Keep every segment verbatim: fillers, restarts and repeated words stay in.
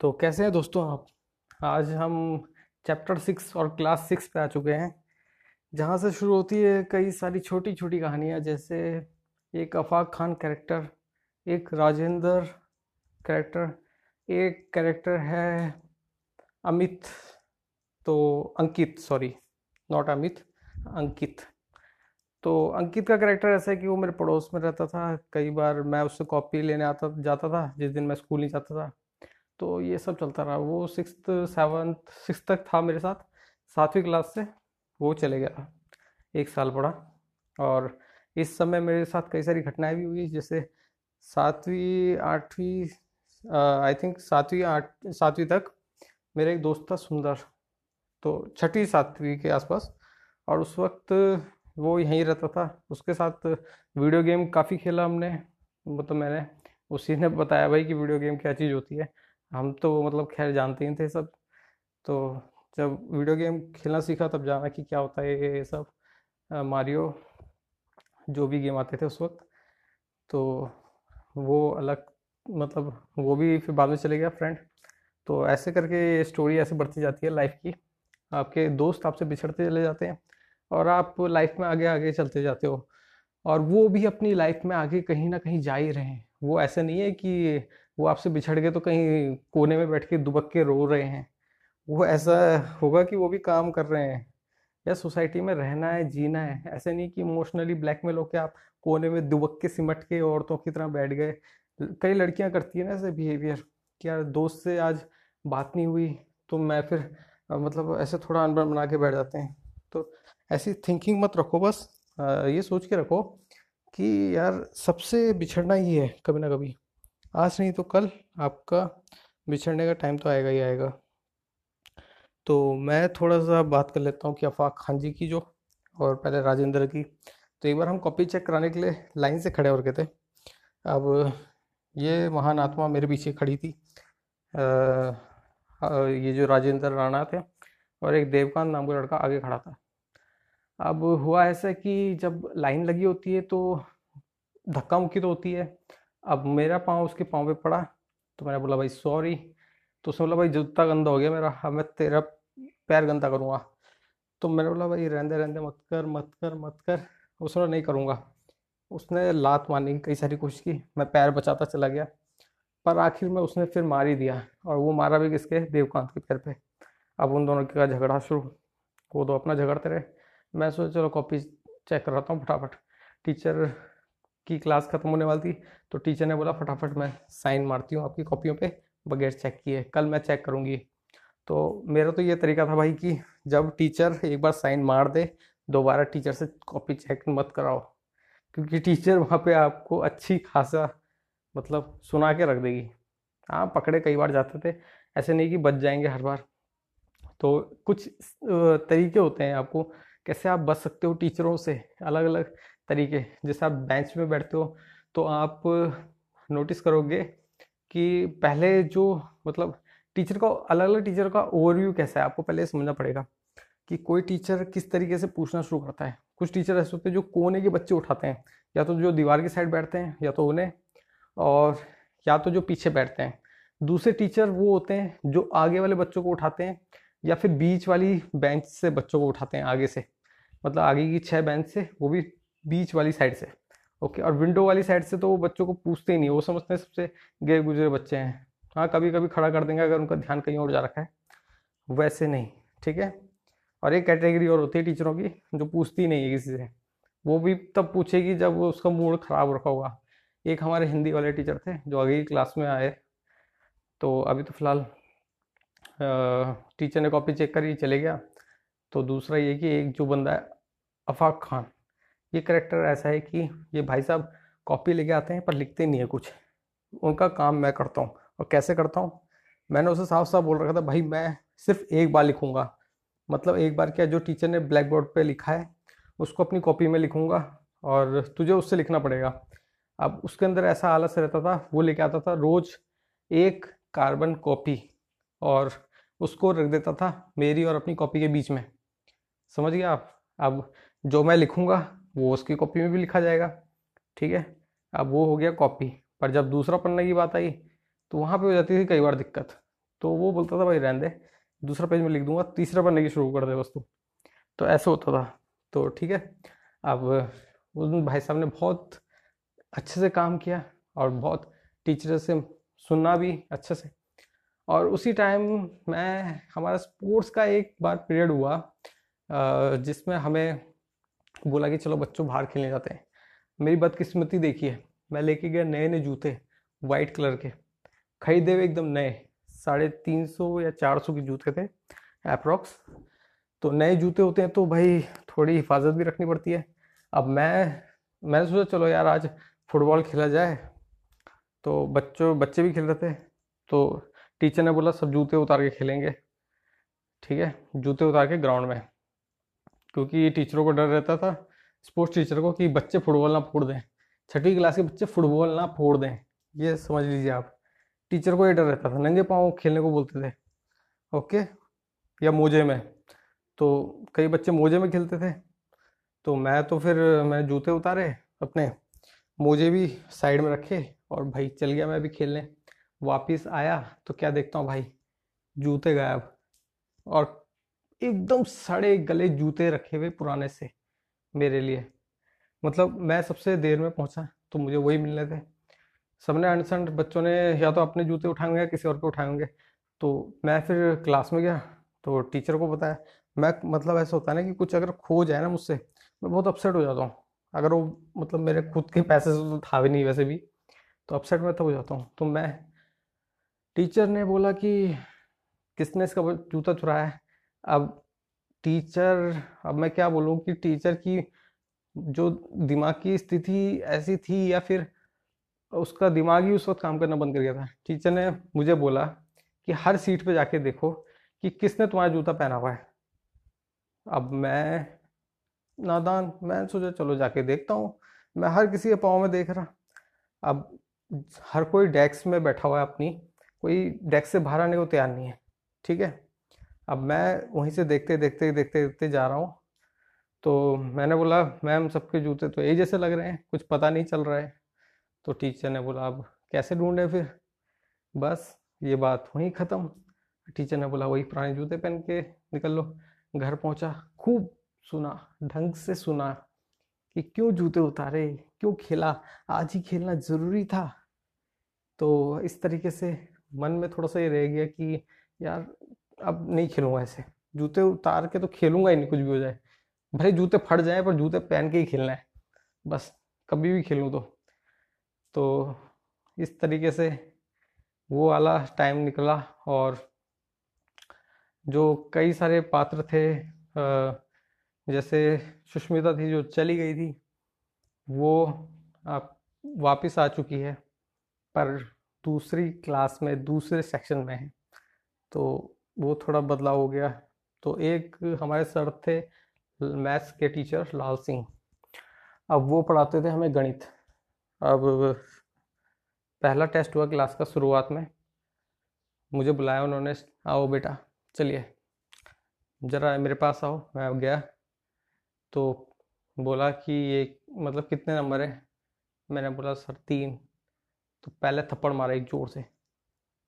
तो कैसे हैं दोस्तों आप। आज हम चैप्टर सिक्स और क्लास सिक्स पे आ चुके हैं, जहाँ से शुरू होती है कई सारी छोटी छोटी कहानियाँ। जैसे एक अफाक खान कैरेक्टर, एक राजेंद्र कैरेक्टर, एक कैरेक्टर है अमित, तो अंकित सॉरी नॉट अमित अंकित। तो अंकित का कैरेक्टर ऐसा है कि वो मेरे पड़ोस में रहता था। कई बार मैं उससे कॉपी लेने आता जाता था जिस दिन मैं स्कूल नहीं जाता था। तो ये सब चलता रहा। वो सिक्स्थ सेवन्थ सिक्स तक था मेरे साथ। सातवीं क्लास से वो चले गया, एक साल पढ़ा। और इस समय मेरे साथ कई सारी घटनाएं भी हुई, जैसे सातवीं आठवीं आई थिंक सातवीं आठ सातवीं तक मेरा एक दोस्त था सुंदर, तो छठी सातवीं के आसपास। और उस वक्त वो यहीं रहता था। उसके साथ वीडियो गेम काफ़ी खेला हमने। मतलब मैंने उसी ने बताया भाई कि वीडियो गेम क्या चीज़ होती है। हम तो मतलब खैर जानते ही थे सब। तो जब वीडियो गेम खेलना सीखा तब जाना कि क्या होता है ये सब, मारियो जो भी गेम आते थे उस वक्त। तो वो अलग मतलब वो भी फिर बाद में चले गया फ्रेंड। तो ऐसे करके स्टोरी ऐसे बढ़ती जाती है लाइफ की। आपके दोस्त आपसे बिछड़ते चले जाते हैं और आप लाइफ में आगे आगे चलते जाते हो। और वो भी अपनी लाइफ में आगे कहीं ना कहीं जा ही रहे हैं। वो ऐसा नहीं है कि वो आपसे बिछड़ गए तो कहीं कोने में बैठ के दुबक के रो रहे हैं। वो ऐसा होगा कि वो भी काम कर रहे हैं या सोसाइटी में रहना है, जीना है। ऐसा नहीं कि इमोशनली ब्लैकमेल होकर आप कोने में दुबक के सिमट के औरतों की तरह बैठ गए। कई लड़कियां करती है ना ऐसे बिहेवियर कि यार दोस्त से आज बात नहीं हुई तो मैं फिर मतलब ऐसे थोड़ा अनबन बना के बैठ जाते हैं। तो ऐसी थिंकिंग मत रखो। बस ये सोच के रखो कि यार सबसे बिछड़ना ही है कभी ना कभी। आज नहीं तो कल आपका बिछड़ने का टाइम तो आएगा ही आएगा। तो मैं थोड़ा सा बात कर लेता हूँ कि अफाक खान जी की जो, और पहले राजेंद्र की। तो एक बार हम कॉपी चेक कराने के लिए लाइन से खड़े हो रखे थे। अब ये महान आत्मा मेरे पीछे खड़ी थी। आ, ये जो राजेंद्र राणा थे और एक देवकांत नाम का लड़का आगे खड़ा था। अब हुआ ऐसा कि जब लाइन लगी होती है तो धक्का मुक्की तो होती है। अब मेरा पाँव उसके पाँव पे पड़ा तो मैंने बोला भाई सॉरी। तो उसने बोला भाई जूता गंदा हो गया मेरा, अब मैं तेरा पैर गंदा करूँगा। तो मैंने बोला भाई रहने रहने मत कर मत कर मत कर। उसने नहीं करूँगा। उसने लात मारने की कई सारी कोशिश की। मैं पैर बचाता चला गया पर आखिर में उसने फिर मार ही दिया। और वो मारा भी किसके, देवकांत के पैर पर। अब उन दोनों का झगड़ा शुरू। वो दो अपना झगड़ते रहे। मैं सोचा चलो कॉपी चेक कराता हूँ फटाफट। टीचर की क्लास ख़त्म होने वाली थी तो टीचर ने बोला फटाफट मैं साइन मारती हूँ आपकी कॉपियों पे बगैर चेक किए, कल मैं चेक करूँगी। तो मेरा तो ये तरीका था भाई कि जब टीचर एक बार साइन मार दे दोबारा टीचर से कॉपी चेक मत कराओ, क्योंकि टीचर वहाँ पे आपको अच्छी खासा मतलब सुना के रख देगी। हाँ पकड़े कई बार जाते थे, ऐसे नहीं कि बच जाएंगे हर बार। तो कुछ तरीके होते हैं आपको कैसे आप बच सकते हो टीचरों से, अलग अलग तरीके। जैसे आप बेंच में बैठते हो तो आप नोटिस करोगे कि पहले जो मतलब टीचर का अलग अलग टीचर का ओवरव्यू कैसा है आपको पहले समझना पड़ेगा कि कोई टीचर किस तरीके से पूछना शुरू करता है। कुछ टीचर ऐसे होते हैं जो कोने के बच्चे उठाते हैं, या तो जो दीवार की साइड बैठते हैं या तो उन्हें, और या तो जो पीछे बैठते हैं। दूसरे टीचर वो होते हैं जो आगे वाले बच्चों को उठाते हैं या फिर बीच वाली बेंच से बच्चों को उठाते हैं आगे से, मतलब आगे की छः बेंच से, वो भी बीच वाली साइड से। ओके, और विंडो वाली साइड से तो वो बच्चों को पूछते ही नहीं। वो समझते हैं सबसे गए गुजरे बच्चे हैं। हाँ कभी कभी खड़ा कर देंगे अगर उनका ध्यान कहीं और जा रखा है, वैसे नहीं, ठीक है। और एक कैटेगरी और होती है टीचरों की जो पूछती नहीं है किसी से, वो भी तब पूछेगी जब वो उसका मूड ख़राब रखा होगा। एक हमारे हिंदी वाले टीचर थे जो आगे की क्लास में आए। तो अभी तो फिलहाल टीचर ने कॉपी चेक करी चले गया। तो दूसरा ये कि एक जो बंदा है अफाक खान, ये करेक्टर ऐसा है कि ये भाई साहब कॉपी लेके आते हैं पर लिखते नहीं है कुछ। उनका काम मैं करता हूँ। और कैसे करता हूँ, मैंने उसे साफ साफ बोल रखा था भाई मैं सिर्फ एक बार लिखूँगा, मतलब एक बार क्या जो टीचर ने ब्लैक बोर्ड पर लिखा है उसको अपनी कॉपी में लिखूँगा और तुझे उससे लिखना पड़ेगा। अब उसके अंदर ऐसा आलस रहता था, वो लेके आता था रोज़ एक कार्बन कॉपी और उसको रख देता था मेरी और अपनी कॉपी के बीच में, समझ गया आप। अब जो मैं लिखूँगा वो उसकी कॉपी में भी लिखा जाएगा, ठीक है। अब वो हो गया कॉपी। पर जब दूसरा पन्ने की बात आई तो वहाँ पे हो जाती थी कई बार दिक्कत। तो वो बोलता था भाई रहने दे, दूसरा पेज में लिख दूंगा, तीसरा पन्ने की शुरू कर दे बस तू। तो ऐसा होता था। तो ठीक है, अब उस दिन भाई साहब ने बहुत अच्छे से काम किया और बहुत टीचर से सुनना भी अच्छे से। और उसी टाइम मैं हमारा स्पोर्ट्स का एक बार पीरियड हुआ जिसमें हमें बोला कि चलो बच्चों बाहर खेलने जाते हैं। मेरी बदकिस्मती देखिए, मैं लेके गया नए नए जूते वाइट कलर के, खरीदे हुए एकदम नए, साढ़े तीन सौ या चार सौ के जूते थे अप्रॉक्स। तो नए जूते होते हैं तो भाई थोड़ी हिफाजत भी रखनी पड़ती है। अब मैं मैंने सोचा चलो यार आज फुटबॉल खेला जाए, तो बच्चों बच्चे भी खेल रहे थे। तो टीचर ने बोला सब जूते उतार के खेलेंगे, ठीक है, जूते उतार के ग्राउंड में, क्योंकि टीचरों को डर रहता था, स्पोर्ट्स टीचर को, कि बच्चे फुटबॉल ना फोड़ दें, छठी क्लास के बच्चे फुटबॉल ना फोड़ दें, ये समझ लीजिए आप। टीचर को ये डर रहता था, नंगे पाँव खेलने को बोलते थे, ओके, या मोजे में। तो कई बच्चे मोजे में खेलते थे। तो मैं तो फिर मैं जूते उतारे अपने, मोजे भी साइड में रखे, और भाई चल गया मैं भी खेलने। वापस आया तो क्या देखता हूँ भाई, जूते गायब, और एकदम सड़े गले जूते रखे हुए पुराने से मेरे लिए। मतलब मैं सबसे देर में पहुंचा तो मुझे वही मिलने थे। सबने अनसंट बच्चों ने या तो अपने जूते उठाए होंगे या किसी और के उठाए होंगे। तो मैं फिर क्लास में गया तो टीचर को बताया। मैं मतलब ऐसा होता है ना कि कुछ अगर खो जाए ना मुझसे, मैं बहुत अपसेट हो जाता हूँ। अगर वो मतलब मेरे खुद के पैसे से तो था भी नहीं वैसे भी, तो अपसेट मैं तब हो जाता हूँ। तो मैं, टीचर ने बोला कि किसने इसका जूता चुराया है। अब टीचर, अब मैं क्या बोलूँ कि टीचर की जो दिमाग की स्थिति ऐसी थी, या फिर उसका दिमाग ही उस वक्त काम करना बंद कर गया था। टीचर ने मुझे बोला कि हर सीट पे जाके देखो कि किसने तुम्हारा जूता पहना हुआ है। अब मैं नादान, मैं सोचा चलो जाके देखता हूँ। मैं हर किसी के पाँव में देख रहा। अब हर कोई डेस्क में बैठा हुआ है अपनी, कोई डेस्क से बाहर आने को तैयार नहीं है, ठीक है। अब मैं वहीं से देखते देखते देखते देखते जा रहा हूँ। तो मैंने बोला मैम सबके जूते तो एक जैसे लग रहे हैं, कुछ पता नहीं चल रहा है। तो टीचर ने बोला अब कैसे ढूंढे फिर, बस ये बात वहीं ख़त्म। टीचर ने बोला वही पुराने जूते पहन के निकल लो। घर पहुँचा, खूब सुना, ढंग से सुना कि क्यों जूते उतारे, क्यों खेला, आज ही खेलना ज़रूरी था। तो इस तरीके से मन में थोड़ा सा ये रह गया कि यार अब नहीं खेलूंगा ऐसे, जूते उतार के तो खेलूंगा ही नहीं, कुछ भी हो जाए, भले जूते फट जाए पर जूते पहन के ही खेलना है, बस कभी भी खेलूँ तो। तो इस तरीके से वो वाला टाइम निकला। और जो कई सारे पात्र थे, जैसे सुष्मिता थी जो चली गई थी, वो आप वापस आ चुकी है, पर दूसरी क्लास में दूसरे सेक्शन में है, तो वो थोड़ा बदलाव हो गया। तो एक हमारे सर थे मैथ्स के टीचर लाल सिंह, अब वो पढ़ाते थे हमें गणित। अब पहला टेस्ट हुआ क्लास का, शुरुआत में मुझे बुलाया उन्होंने, आओ बेटा चलिए ज़रा मेरे पास आओ। मैं अब गया तो बोला कि ये मतलब कितने नंबर है। मैंने बोला सर तीन। तो पहले थप्पड़ मारा एक जोर से,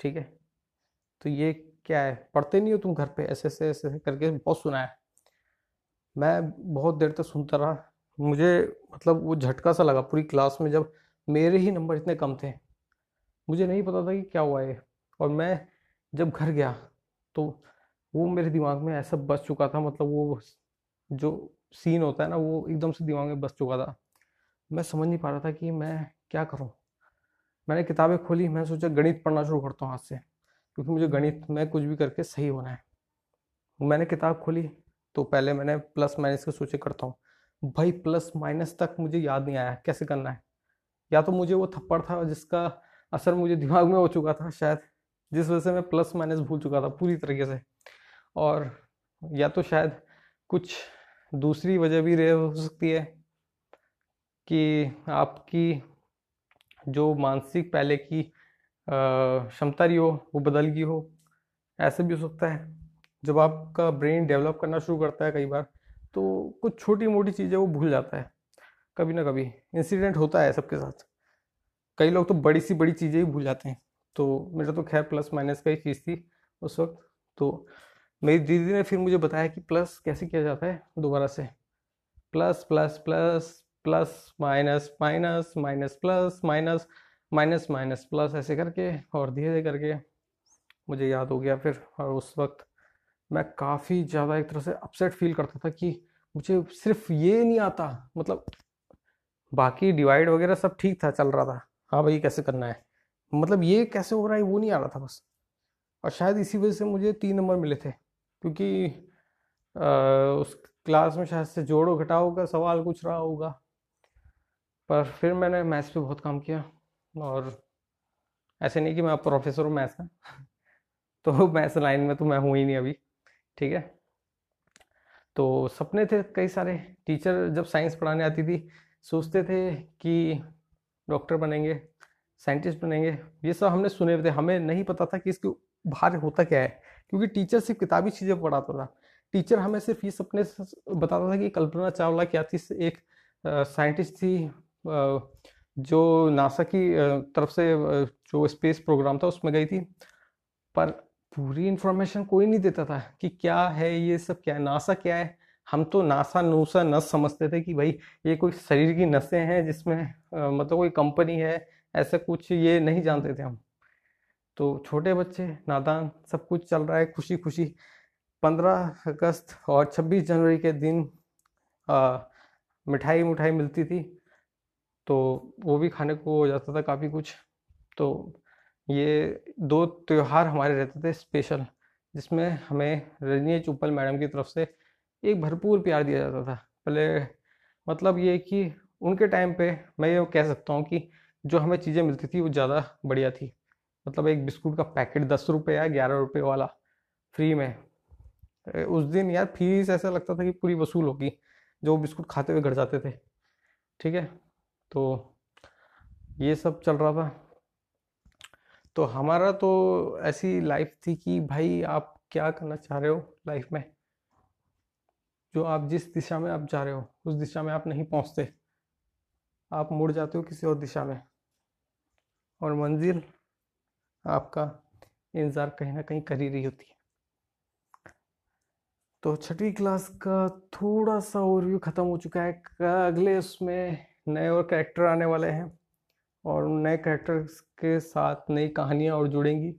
ठीक है, तो ये क्या है, पढ़ते नहीं हो तुम घर पे, ऐसे ऐसे ऐसे करके बहुत सुनाया। मैं बहुत देर तक सुनता रहा, मुझे मतलब वो झटका सा लगा पूरी क्लास में, जब मेरे ही नंबर इतने कम थे। मुझे नहीं पता था कि क्या हुआ है। और मैं जब घर गया तो वो मेरे दिमाग में ऐसा बस चुका था, मतलब वो जो सीन होता है ना वो एकदम से दिमाग में बस चुका था। मैं समझ नहीं पा रहा था कि मैं क्या करूँ। मैंने किताबें खोली, मैंने सोचा गणित पढ़ना शुरू करता हूँ आज से, क्योंकि मुझे गणित में कुछ भी करके सही होना है। मैंने किताब खोली तो पहले मैंने प्लस माइनस के सोचे करता हूँ, भाई प्लस माइनस तक मुझे याद नहीं आया कैसे करना है। या तो मुझे वो थप्पड़ था जिसका असर मुझे दिमाग में हो चुका था शायद, जिस वजह से मैं प्लस माइनस भूल चुका था पूरी तरीके से, और या तो शायद कुछ दूसरी वजह भी रह हो सकती है कि आपकी जो मानसिक पहले की क्षमता रही हो वो बदल गई हो, ऐसे भी हो सकता है। जब आपका ब्रेन डेवलप करना शुरू करता है कई बार, तो कुछ छोटी मोटी चीज़ें वो भूल जाता है, कभी ना कभी इंसिडेंट होता है सबके साथ। कई लोग तो बड़ी सी बड़ी चीज़ें ही भूल जाते हैं। तो मेरा तो खैर प्लस माइनस का ही चीज़ थी, उस वक्त। तो मेरी दीदी ने फिर मुझे बताया कि प्लस कैसे किया जाता है दोबारा से, plus plus plus plus minus minus minus plus minus minus minus plus ऐसे करके, और धीरे धीरे करके मुझे याद हो गया फिर। और उस वक्त मैं काफ़ी ज़्यादा एक तरह से अपसेट फील करता था कि मुझे सिर्फ ये नहीं आता, मतलब बाकी डिवाइड वगैरह सब ठीक था, चल रहा था, हाँ भाई कैसे करना है, मतलब ये कैसे हो रहा है वो नहीं आ रहा था बस। और शायद इसी वजह से मुझे तीन नंबर मिले थे, क्योंकि आ, उस क्लास में शायद से जोड़ो घटाओ का सवाल कुछ रहा होगा। पर फिर मैंने मैथ्स पे बहुत काम किया, और ऐसे नहीं कि मैं प्रोफेसर हूँ मैथ्स का, तो मैथ्स लाइन में तो मैं हूँ ही नहीं अभी, ठीक है। तो सपने थे कई सारे, टीचर जब साइंस पढ़ाने आती थी सोचते थे कि डॉक्टर बनेंगे, साइंटिस्ट बनेंगे, ये सब हमने सुने हुए थे। हमें नहीं पता था कि इसके बाहर होता क्या है, क्योंकि टीचर सिर्फ किताबी चीज़ें पढ़ाता था। टीचर हमें सिर्फ ये सपने बताता था कि कल्पना चावला क्या थी, एक साइंटिस्ट थी जो नासा की तरफ से जो स्पेस प्रोग्राम था उसमें गई थी, पर पूरी इन्फॉर्मेशन कोई नहीं देता था कि क्या है ये सब, क्या है नासा, क्या है। हम तो नासा नूसा नस समझते थे कि भाई ये कोई शरीर की नसें हैं जिसमें आ, मतलब कोई कंपनी है, ऐसा कुछ ये नहीं जानते थे हम। तो छोटे बच्चे नादान, सब कुछ चल रहा है खुशी खुशी। पंद्रह अगस्त और छब्बीस जनवरी के दिन आ, मिठाई मिठाई मिलती थी, तो वो भी खाने को हो जाता था काफ़ी कुछ। तो ये दो त्यौहार हमारे रहते थे स्पेशल, जिसमें हमें रजनी चप्पल मैडम की तरफ से एक भरपूर प्यार दिया जाता था। पहले मतलब ये कि उनके टाइम पे मैं ये कह सकता हूँ कि जो हमें चीज़ें मिलती थी वो ज़्यादा बढ़िया थी, मतलब एक बिस्कुट का पैकेट दस रुपये या ग्यारह रुपये वाला फ्री में। उस दिन यार फीस ऐसा लगता था कि पूरी वसूल होगी, जो बिस्कुट खाते हुए घर जाते थे, ठीक है। तो ये सब चल रहा था। तो हमारा तो ऐसी लाइफ थी कि भाई आप क्या करना चाह रहे हो लाइफ में, जो आप जिस दिशा में आप जा रहे हो उस दिशा में आप नहीं पहुंचते, आप मुड़ जाते हो किसी और दिशा में, और मंजिल आपका इंतज़ार कहीं ना कहीं कर ही रही होती है। तो छठवीं क्लास का थोड़ा सा ओवरव्यू ख़त्म हो चुका है। अगले उसमें नए और कैरेक्टर आने वाले हैं, और उन नए कैरेक्टर्स के साथ नई कहानियाँ और जुड़ेंगी।